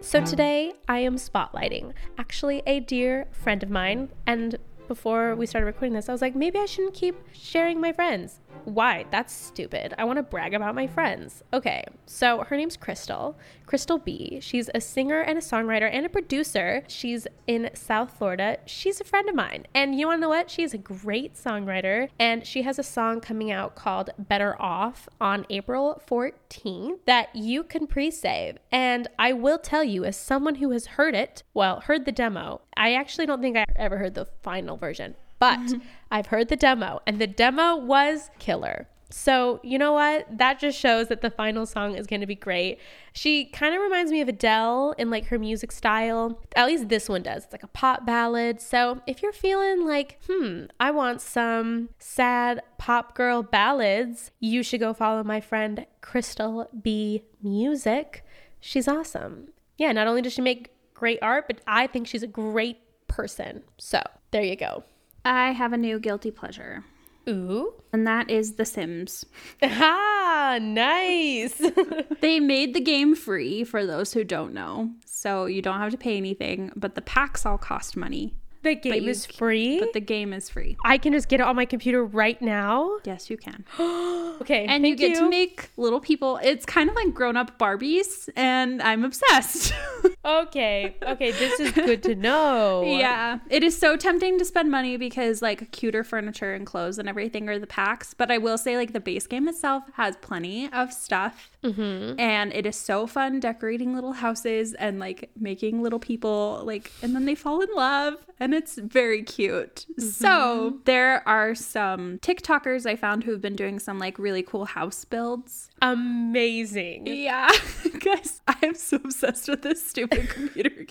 So today I am spotlighting actually a dear friend of mine. And before we started recording this, I was like, maybe I shouldn't keep sharing my friends. Why? That's stupid. I want to brag about my friends. Okay, so her name's Crystal, Crystal B. She's a singer and a songwriter and a producer. She's in South Florida. She's a friend of mine. And you want to know what? She's a great songwriter. And she has a song coming out called Better Off on April fourteenth that you can pre-save. And I will tell you, as someone who has heard it, well, heard the demo, I actually don't think I ever heard the final version. But mm-hmm. I've heard the demo, and the demo was killer. So you know what? That just shows that the final song is going to be great. She kind of reminds me of Adele in like her music style. At least this one does. It's like a pop ballad. So if you're feeling like, hmm, I want some sad pop girl ballads, you should go follow my friend Crystal B Music. She's awesome. Yeah, not only does she make great art, but I think she's a great person. So there you go. I have a new guilty pleasure. Ooh. And that is The Sims. Ah, nice. They made the game free for those who don't know. So you don't have to pay anything, but the packs all cost money. The game is free? But the game is free. I can just get it on my computer right now? Yes, you can. Okay, and you get to make little people. It's kind of like grown-up Barbies, and I'm obsessed. Okay. Okay, this is good to know. Yeah. It is so tempting to spend money because, like, cuter furniture and clothes and everything are the packs. But I will say, like, the base game itself has plenty of stuff. Mm-hmm. And it is so fun decorating little houses and, like, making little people, like, and then they fall in love. And it's very cute. Mm-hmm. So there are some TikTokers I found who have been doing some like really cool house builds. Amazing. Yeah. Guys, I am so obsessed with this stupid computer game.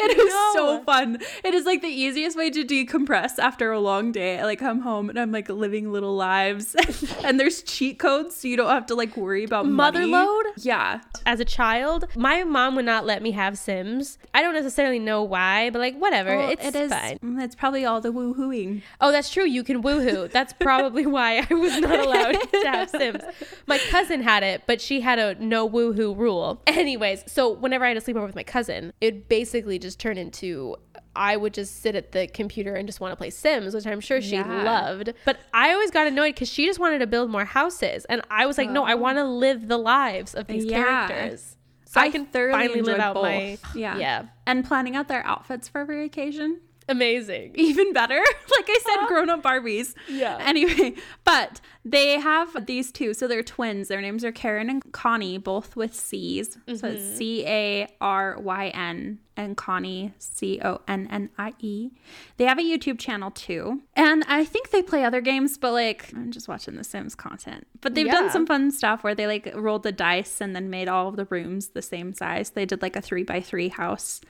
It is so fun. It is like the easiest way to decompress after a long day. I like come home and I'm like living little lives. And there's cheat codes so you don't have to like worry about mother money. Load? Yeah. As a child, my mom would not let me have Sims. I don't necessarily know why, but like whatever. Well, it's it is, fine. It's probably all the woohooing. Oh, that's true. You can woohoo. That's probably why I was not allowed to have Sims. My cousin had it, but she had a no woohoo rule. Anyways, so whenever I had a sleepover with my cousin, it basically just turn into I would just sit at the computer and just want to play Sims, which I'm sure she yeah. loved. But I always got annoyed because she just wanted to build more houses, and I was like, oh. no, I want to live the lives of these yeah. characters. So I, I can thoroughly finally live out both. my yeah yeah and planning out their outfits for every occasion. Amazing. Even better. Like I said, grown-up Barbies. Yeah. Anyway, but they have these two. So they're twins. Their names are Karen and Connie, both with C's. Mm-hmm. So it's C A R Y N and Connie, C O N N I E. They have a YouTube channel too. And I think they play other games, but like, I'm just watching The Sims content. But they've yeah. done some fun stuff where they like rolled the dice and then made all of the rooms the same size. They did like a three by three house.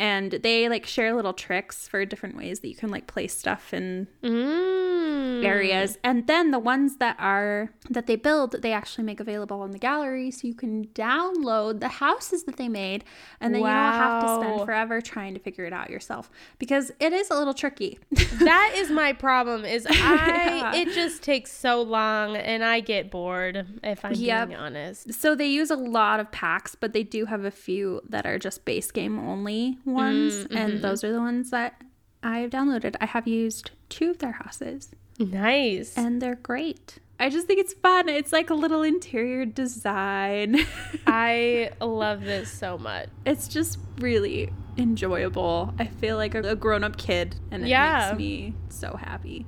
And they, like, share little tricks for different ways that you can, like, place stuff in mm. areas. And then the ones that are, that they build, they actually make available in the gallery. So you can download the houses that they made. And then wow. you don't have to spend forever trying to figure it out yourself. Because it is a little tricky. That is my problem, is I, yeah. it just takes so long. And I get bored, if I'm yep. being honest. So they use a lot of packs, but they do have a few that are just base game only ones, mm-hmm. and those are the ones that I've downloaded. I have used two of their houses. Nice. And they're great. I just think it's fun. It's like a little interior design. I love this so much. It's just really enjoyable. I feel like a grown-up kid, and it yeah. makes me so happy.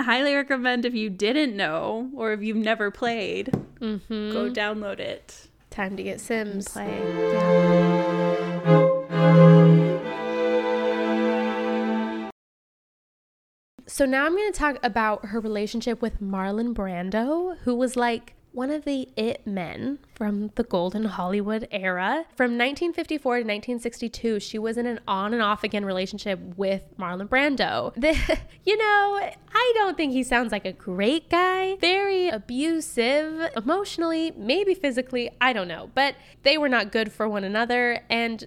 I highly recommend if you didn't know or if you've never played, mm-hmm. go download it. Time to get Sims. And play. Yeah. So now I'm going to talk about her relationship with Marlon Brando, who was like one of the it men from the golden Hollywood era. From nineteen fifty-four to nineteen sixty-two, she was in an on and off again relationship with Marlon Brando. The, you know, I don't think he sounds like a great guy. Very abusive, emotionally, maybe physically, I don't know. But they were not good for one another. And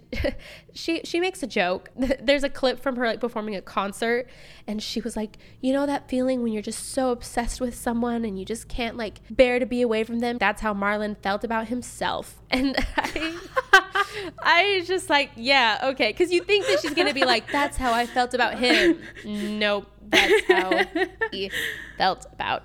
she she makes a joke. There's a clip from her like performing a concert, and she was like, you know that feeling when you're just so obsessed with someone and you just can't like bear to be away from them? That's how Marlon felt about himself. And I I was just like, yeah, okay, because you think that she's gonna be like, that's how I felt about him. Nope, that's how he felt about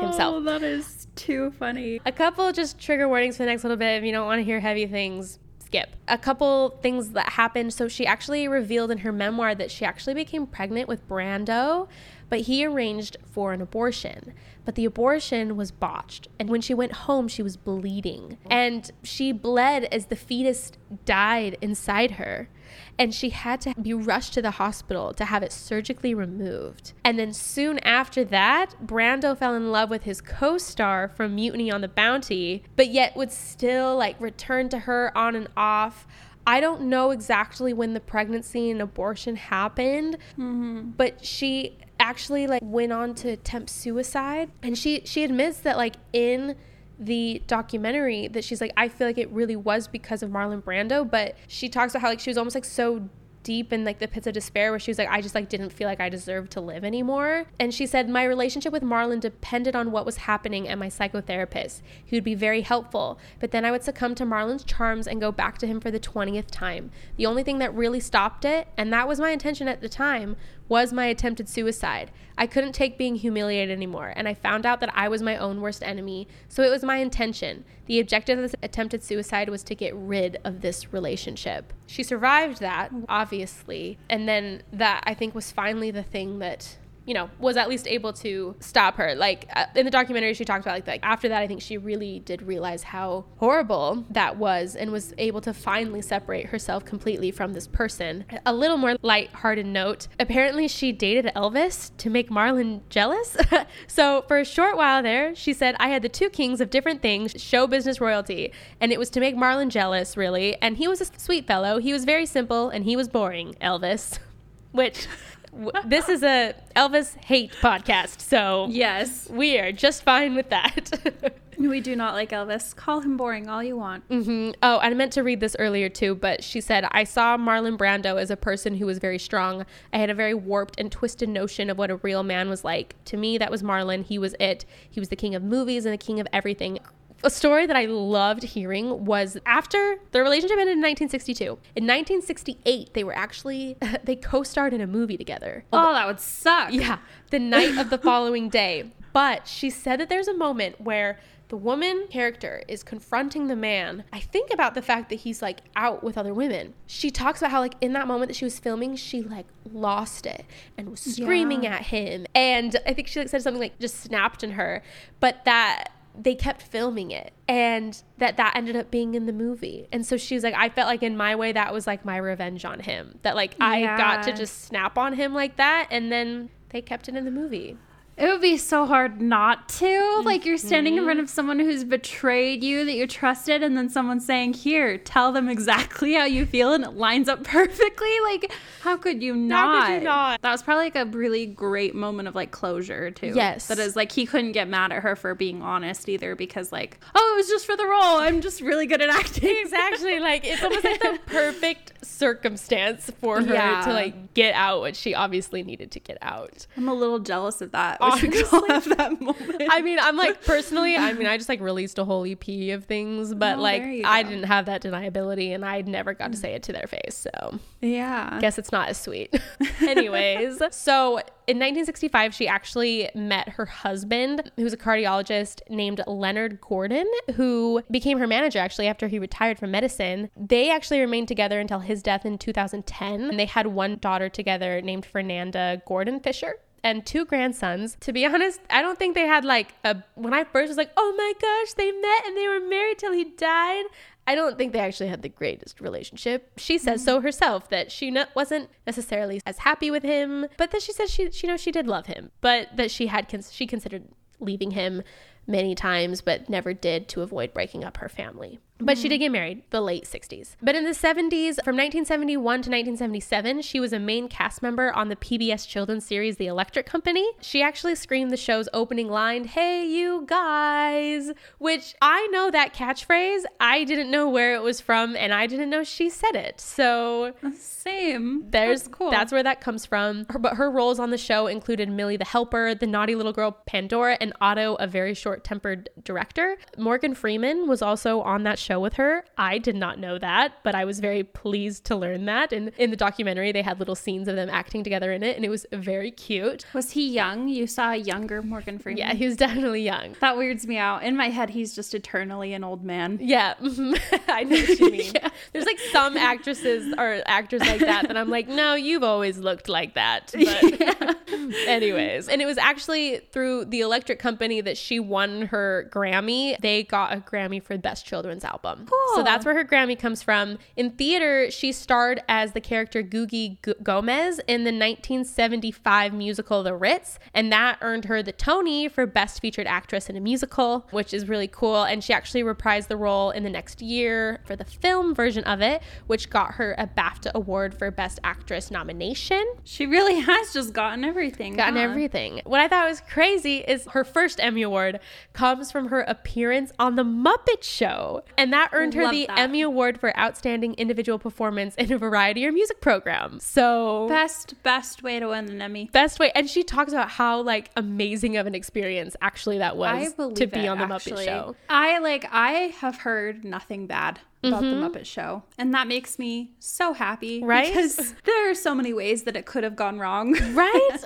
himself. Oh, that is too funny. A couple just trigger warnings for the next little bit. If you don't want to hear heavy things, skip. A couple things that happened. So she actually revealed in her memoir that she actually became pregnant with Brando, but he arranged for an abortion. But the abortion was botched. And when she went home, she was bleeding. And she bled as the fetus died inside her. And she had to be rushed to the hospital to have it surgically removed. And then soon after that, Brando fell in love with his co-star from Mutiny on the Bounty, but yet would still like return to her on and off. I don't know exactly when the pregnancy and abortion happened, mm-hmm. but she actually like went on to attempt suicide. And she, she admits that like in the documentary that she's like, I feel like it really was because of Marlon Brando. But she talks about how like she was almost like so deep in like the pits of despair where she was like, I just like didn't feel like I deserved to live anymore. And she said, my relationship with Marlon depended on what was happening at my psychotherapist. He would be very helpful, but then I would succumb to Marlon's charms and go back to him for the twentieth time. The only thing that really stopped it, and that was my intention at the time, was my attempted suicide. I couldn't take being humiliated anymore, and I found out that I was my own worst enemy, so it was my intention. The objective of this attempted suicide was to get rid of this relationship. She survived that, obviously, and then that, I think, was finally the thing that, you know, was at least able to stop her. Like, uh, in the documentary, she talked about, like, like, after that, I think she really did realize how horrible that was and was able to finally separate herself completely from this person. A little more lighthearted note. Apparently, she dated Elvis to make Marlon jealous. So, for a short while there, she said, I had the two kings of different things, show business royalty. And it was to make Marlon jealous, really. And he was a sweet fellow. He was very simple, and he was boring, Elvis. Which... This is a Elvis hate podcast, so yes, we are just fine with that. We do not like Elvis. Call him boring all you want. Mm-hmm. Oh, I meant to read this earlier too, but she said, I saw Marlon Brando as a person who was very strong. I had a very warped and twisted notion of what a real man was like. To me, that was Marlon. He was it. He was the king of movies and the king of everything. A story that I loved hearing was after their relationship ended in nineteen sixty-two. In nineteen sixty-eight, they were actually, they co-starred in a movie together. Oh, that would suck. Yeah. The night of the following day. But she said that there's a moment where the woman character is confronting the man, I think, about the fact that he's like out with other women. She talks about how like in that moment that she was filming, she like lost it and was screaming yeah. at him. And I think she like said something like just snapped in her. But that... they kept filming it, and that that ended up being in the movie. And so she was like, I felt like in my way that was like my revenge on him, that like yes. I got to just snap on him like that, and then they kept it in the movie. It would be so hard not to. Mm-hmm. Like, you're standing in front of someone who's betrayed you, that you trusted, and then someone's saying, here, tell them exactly how you feel, and it lines up perfectly. Like, how could you not? How could you not? That was probably, like, a really great moment of, like, closure, too. Yes. That is, like, he couldn't get mad at her for being honest either, because, like, oh, it was just for the role. I'm just really good at acting. Exactly. Like, it's almost like the perfect circumstance for her yeah. to, like, get out what she obviously needed to get out. I'm a little jealous of that. wish we could all have that moment. I mean, I'm like, personally, I mean, I just like released a whole E P of things, but oh, like I didn't have that deniability and I never got to say it to their face. So yeah, guess it's not as sweet. Anyways, so in nineteen sixty-five, she actually met her husband, who's a cardiologist named Leonard Gordon, who became her manager actually after he retired from medicine. They actually remained together until his death in two thousand ten. And they had one daughter together named Fernanda Gordon Fisher and two grandsons. To be honest, I don't think they had like a, when I first was like, oh my gosh, they met and they were married till he died. I don't think they actually had the greatest relationship. She says so herself, that she no- wasn't necessarily as happy with him, but that she says she, she, you know, she did love him, but that she had, cons- she considered leaving him many times, but never did, to avoid breaking up her family. But she did get married the late sixties. But in the seventies, from nineteen seventy-one to nineteen seventy-seven, she was a main cast member on the P B S children's series, The Electric Company. She actually screamed the show's opening line, "Hey, you guys," which I know that catchphrase. I didn't know where it was from, and I didn't know she said it. So same. There's, that's cool. That's where that comes from. Her, but her roles on the show included Millie the Helper, the naughty little girl Pandora, and Otto, a very short-tempered director. Morgan Freeman was also on that show with her. I did not know that, but I was very pleased to learn that. And in the documentary, they had little scenes of them acting together in it, and it was very cute. Was he young? You saw a younger Morgan Freeman? Yeah, he was definitely young. That weirds me out. In my head, he's just eternally an old man. Yeah. I know what you mean. Yeah. There's like some actresses or actors like that that I'm like, no, you've always looked like that. But yeah. Anyways, and it was actually through The Electric Company that she won her Grammy. They got a Grammy for Best Children's Album. Cool. So that's where her Grammy comes from. In theater, she starred as the character Googie G- Gomez in the nineteen seventy-five musical The Ritz, and that earned her the Tony for Best Featured Actress in a Musical, which is really cool. And she actually reprised the role in the next year for the film version of it, which got her a BAFTA Award for Best Actress nomination. She really has just gotten everything. Gotten huh? everything. What I thought was crazy is her first Emmy Award comes from her appearance on The Muppet Show, and And that earned her Love the that. Emmy Award for Outstanding Individual Performance in a Variety or Music Program. So best, best way to win an Emmy. Best way. And she talks about how like amazing of an experience actually that was to be it, on the actually. Muppet Show. I like, I have heard nothing bad about mm-hmm. the Muppet Show, and that makes me so happy, right? Because there are so many ways that it could have gone wrong, right?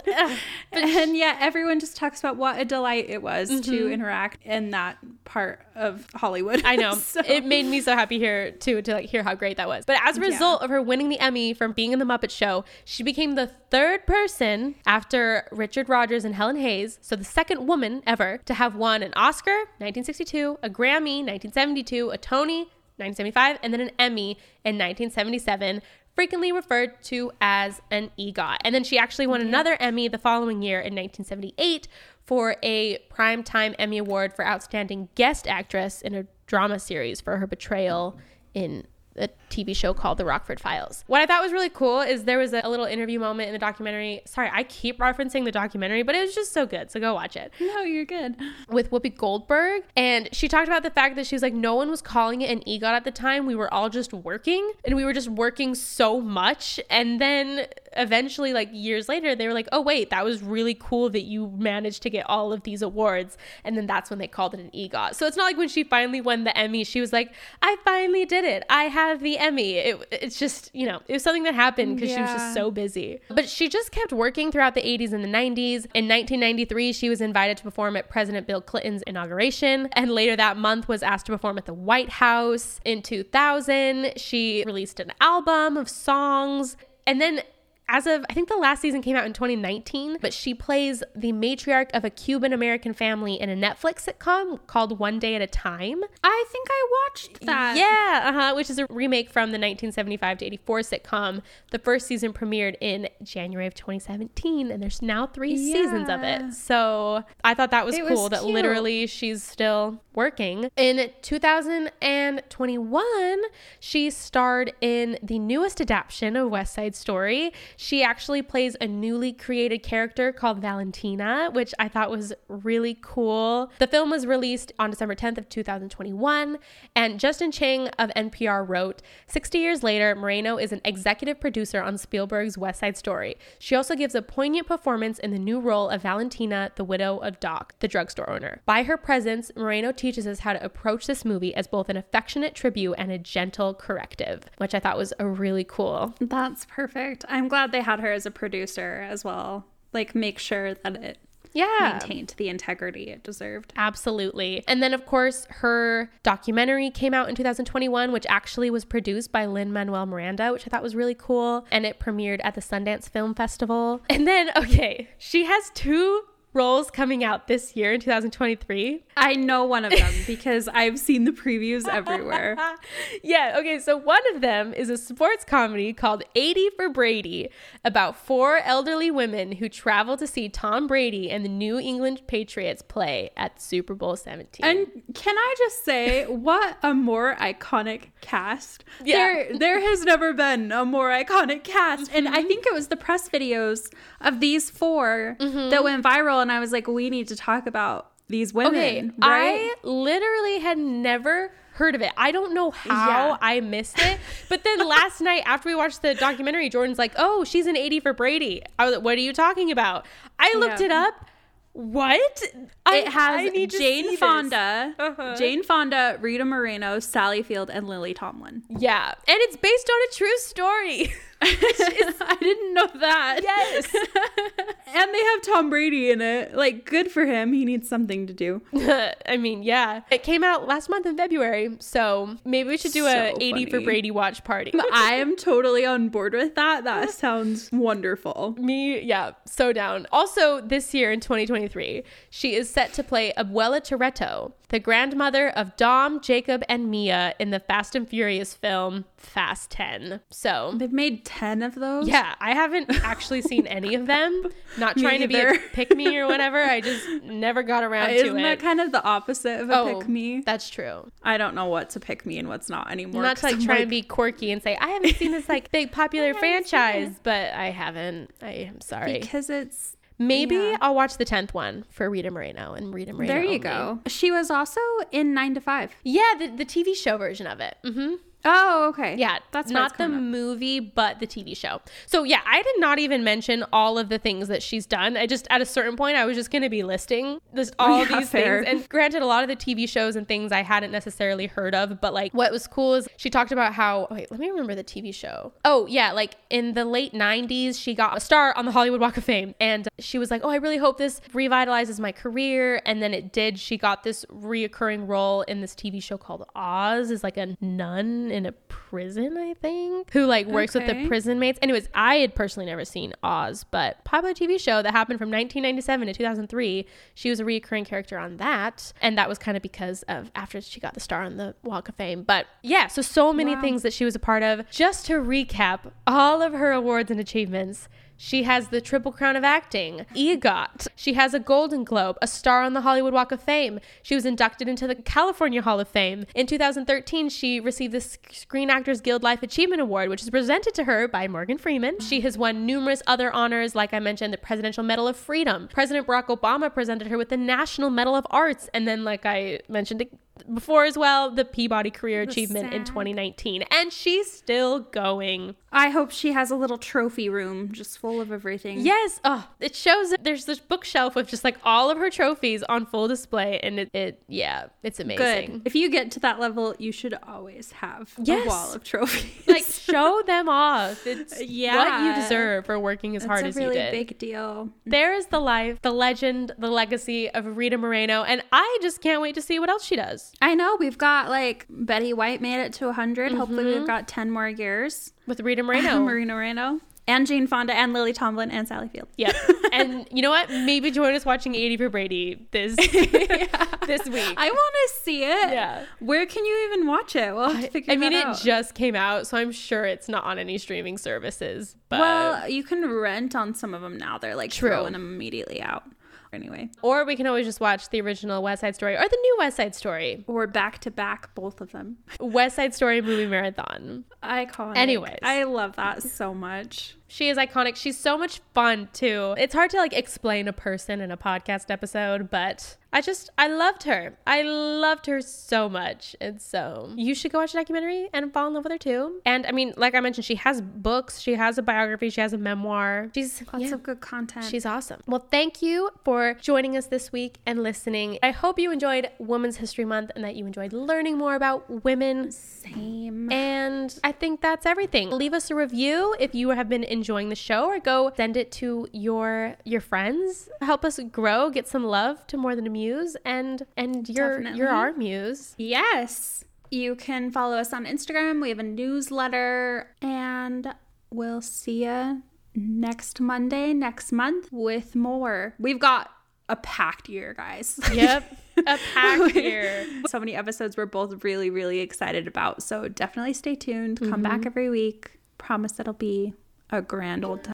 And yeah, everyone just talks about what a delight it was mm-hmm. to interact in that part of Hollywood. I know. So it made me so happy here too to like hear how great that was. But as a result yeah. of her winning the Emmy from being in the Muppet Show, she became the third person after Richard Rodgers and Helen Hayes, so the second woman ever to have won an Oscar nineteen sixty-two, a Grammy nineteen seventy-two, a Tony nineteen seventy-five, and then an Emmy in nineteen seventy-seven, frequently referred to as an EGOT. And then she actually won yeah. another Emmy the following year in nineteen seventy-eight for a Primetime Emmy Award for Outstanding Guest Actress in a Drama Series for her portrayal in a T V show called The Rockford Files. What I thought was really cool is there was a, a little interview moment in the documentary. Sorry, I keep referencing the documentary, but it was just so good. So go watch it. No, you're good. With Whoopi Goldberg. And she talked about the fact that she was like, no one was calling it an EGOT at the time. We were all just working, and we were just working so much. And then eventually, like years later, they were like, oh wait, that was really cool that you managed to get all of these awards. And then that's when they called it an EGOT. So it's not like when she finally won the Emmy, she was like, I finally did it, I have the Emmy. It, it's just, you know, it was something that happened because yeah. she was just so busy. But she just kept working throughout the eighties and the nineties. In nineteen ninety-three, she was invited to perform at President Bill Clinton's inauguration, and later that month was asked to perform at the White House. In two thousand, she released an album of songs, and then as of, I think the last season came out in twenty nineteen, but she plays the matriarch of a Cuban-American family in a Netflix sitcom called One Day at a Time. I think I watched that. Yeah, uh-huh, which is a remake from the nineteen seventy-five to eighty-four sitcom. The first season premiered in January of twenty seventeen, and there's now three yeah. seasons of it. So I thought that was it cool was that cute. Literally she's still working. In two thousand twenty-one, she starred in the newest adaptation of West Side Story. She actually plays a newly created character called Valentina, which I thought was really cool. The film was released on December tenth of two thousand twenty-one, and Justin Chang of N P R wrote, sixty years later, Moreno is an executive producer on Spielberg's West Side Story. She also gives a poignant performance in the new role of Valentina, the widow of Doc, the drugstore owner. By her presence, Moreno teaches us how to approach this movie as both an affectionate tribute and a gentle corrective, which I thought was a really cool. That's perfect. I'm glad they had her as a producer as well. Like, make sure that it yeah. maintained the integrity it deserved. Absolutely. And then, of course, her documentary came out in two thousand twenty-one, which actually was produced by Lin-Manuel Miranda, which I thought was really cool. And it premiered at the Sundance Film Festival. And then, okay, she has two roles coming out this year in two thousand twenty-three. I know one of them because I've seen the previews everywhere. Yeah, okay, so one of them is a sports comedy called eighty for Brady about four elderly women who travel to see Tom Brady and the New England Patriots play at Super Bowl seventeen. And can I just say, what a more iconic cast. Yeah. There, there has never been a more iconic cast. Mm-hmm. And I think it was the press videos of these four mm-hmm. that went viral. And I was like, we need to talk about these women. Okay, right? I literally had never heard of it. I don't know how yeah. I missed it. But then last night after we watched the documentary, Jordan's like, oh, she's in eighty for Brady. I was like, what are you talking about? I looked yeah. it up. What? I, it has I need Jane Fonda, uh-huh. Jane Fonda, Rita Moreno, Sally Field, and Lily Tomlin. Yeah. And it's based on a true story. I didn't know that. Yes. And they have Tom Brady in it. Like, good for him. He needs something to do. I mean, yeah. It came out last month in February. So maybe we should do so a eighty funny. For Brady watch party. I am totally on board with that. That sounds wonderful. Me, yeah. So down. Also, this year in twenty twenty-three, she is set to play Abuela Toretto, the grandmother of Dom, Jacob, and Mia in the Fast and Furious film Fast ten. So they've made ten of those? Yeah, I haven't actually seen any of them. Not trying to be a pick me or whatever. I just never got around Isn't to it. Isn't that kind of the opposite of a oh, pick me? That's true. I don't know what to pick me and what's not anymore. Not to like try like... and be quirky and say, I haven't seen this like big popular franchise, but I haven't. I am sorry. Because it's Maybe yeah. I'll watch the tenth one for Rita Moreno and Rita Moreno. There you only. Go. She was also in Nine to Five. Yeah, the, the T V show version of it. Mm-hmm. Oh, okay. Yeah, that's not the movie, but the T V show. So yeah, I did not even mention all of the things that she's done. I just, at a certain point, I was just going to be listing this, all yeah, these fair. things. And granted, a lot of the T V shows and things I hadn't necessarily heard of, but like what was cool is she talked about how, wait, let me remember the T V show. Oh yeah. Like in the late nineties, she got a star on the Hollywood Walk of Fame. And she was like, oh, I really hope this revitalizes my career. And then it did. She got this reoccurring role in this T V show called Oz, is like a nun in a prison, I think, who like works okay. with the prison mates. Anyways, I had personally never seen Oz, but popular T V show that happened from nineteen ninety-seven to two thousand three. She was a recurring character on that, and that was kind of because of after she got the star on the Walk of Fame. But yeah, so so many wow. things that she was a part of. Just to recap all of her awards and achievements, she has the Triple Crown of Acting, EGOT. She has a Golden Globe, a star on the Hollywood Walk of Fame. She was inducted into the California Hall of Fame. In two thousand thirteen, she received the Screen Actors Guild Life Achievement Award, which is presented to her by Morgan Freeman. She has won numerous other honors, like I mentioned, the Presidential Medal of Freedom. President Barack Obama presented her with the National Medal of Arts. And then, like I mentioned before as well, the Peabody Career the Achievement sad. in twenty nineteen. And she's still going. I hope she has a little trophy room just full of everything. Yes. Oh, it shows that there's this bookshelf with just like all of her trophies on full display. And it, it yeah, it's amazing. Good. If you get to that level, you should always have yes. a wall of trophies. Like, show them off. It's yeah. what you deserve for working as That's hard as really you did. It's a really big deal. There is the life, the legend, the legacy of Rita Moreno. And I just can't wait to see what else she does. I know. We've got like Betty White made it to one hundred. Mm-hmm. Hopefully we've got ten more years. With Rita Moreno. Marina Moreno. And Jane Fonda and Lily Tomlin and Sally Field. Yep. And you know what? Maybe join us watching eighty for Brady this yeah. this week. I want to see it. Yeah. Where can you even watch it? Well, I, I mean, it out. just came out, so I'm sure it's not on any streaming services. But well, you can rent on some of them now. They're like True. throwing them immediately out. Anyway, or we can always just watch the original West Side Story or the new West Side Story, or back to back, both of them. West Side Story movie marathon. Iconic. Anyways, I love that so much. She is iconic. She's so much fun, too. It's hard to, like, explain a person in a podcast episode, but I just, I loved her. I loved her so much. And so you should go watch the documentary and fall in love with her, too. And, I mean, like I mentioned, she has books. She has a biography. She has a memoir. She's lots yeah, of good content. She's awesome. Well, thank you for joining us this week and listening. I hope you enjoyed Women's History Month and that you enjoyed learning more about women. Same. And I think that's everything. Leave us a review if you have been enjoying enjoying the show, or go send it to your your friends. Help us grow, get some love to More Than a Muse, and and you're Definitely. You're our muse. Yes, you can follow us on Instagram. We have a newsletter, and we'll see you next Monday next month with more. We've got a packed year, guys. Yep. A packed year. So many episodes we're both really really excited about, so definitely stay tuned. Come mm-hmm. back every week. Promise it'll be a grand old time.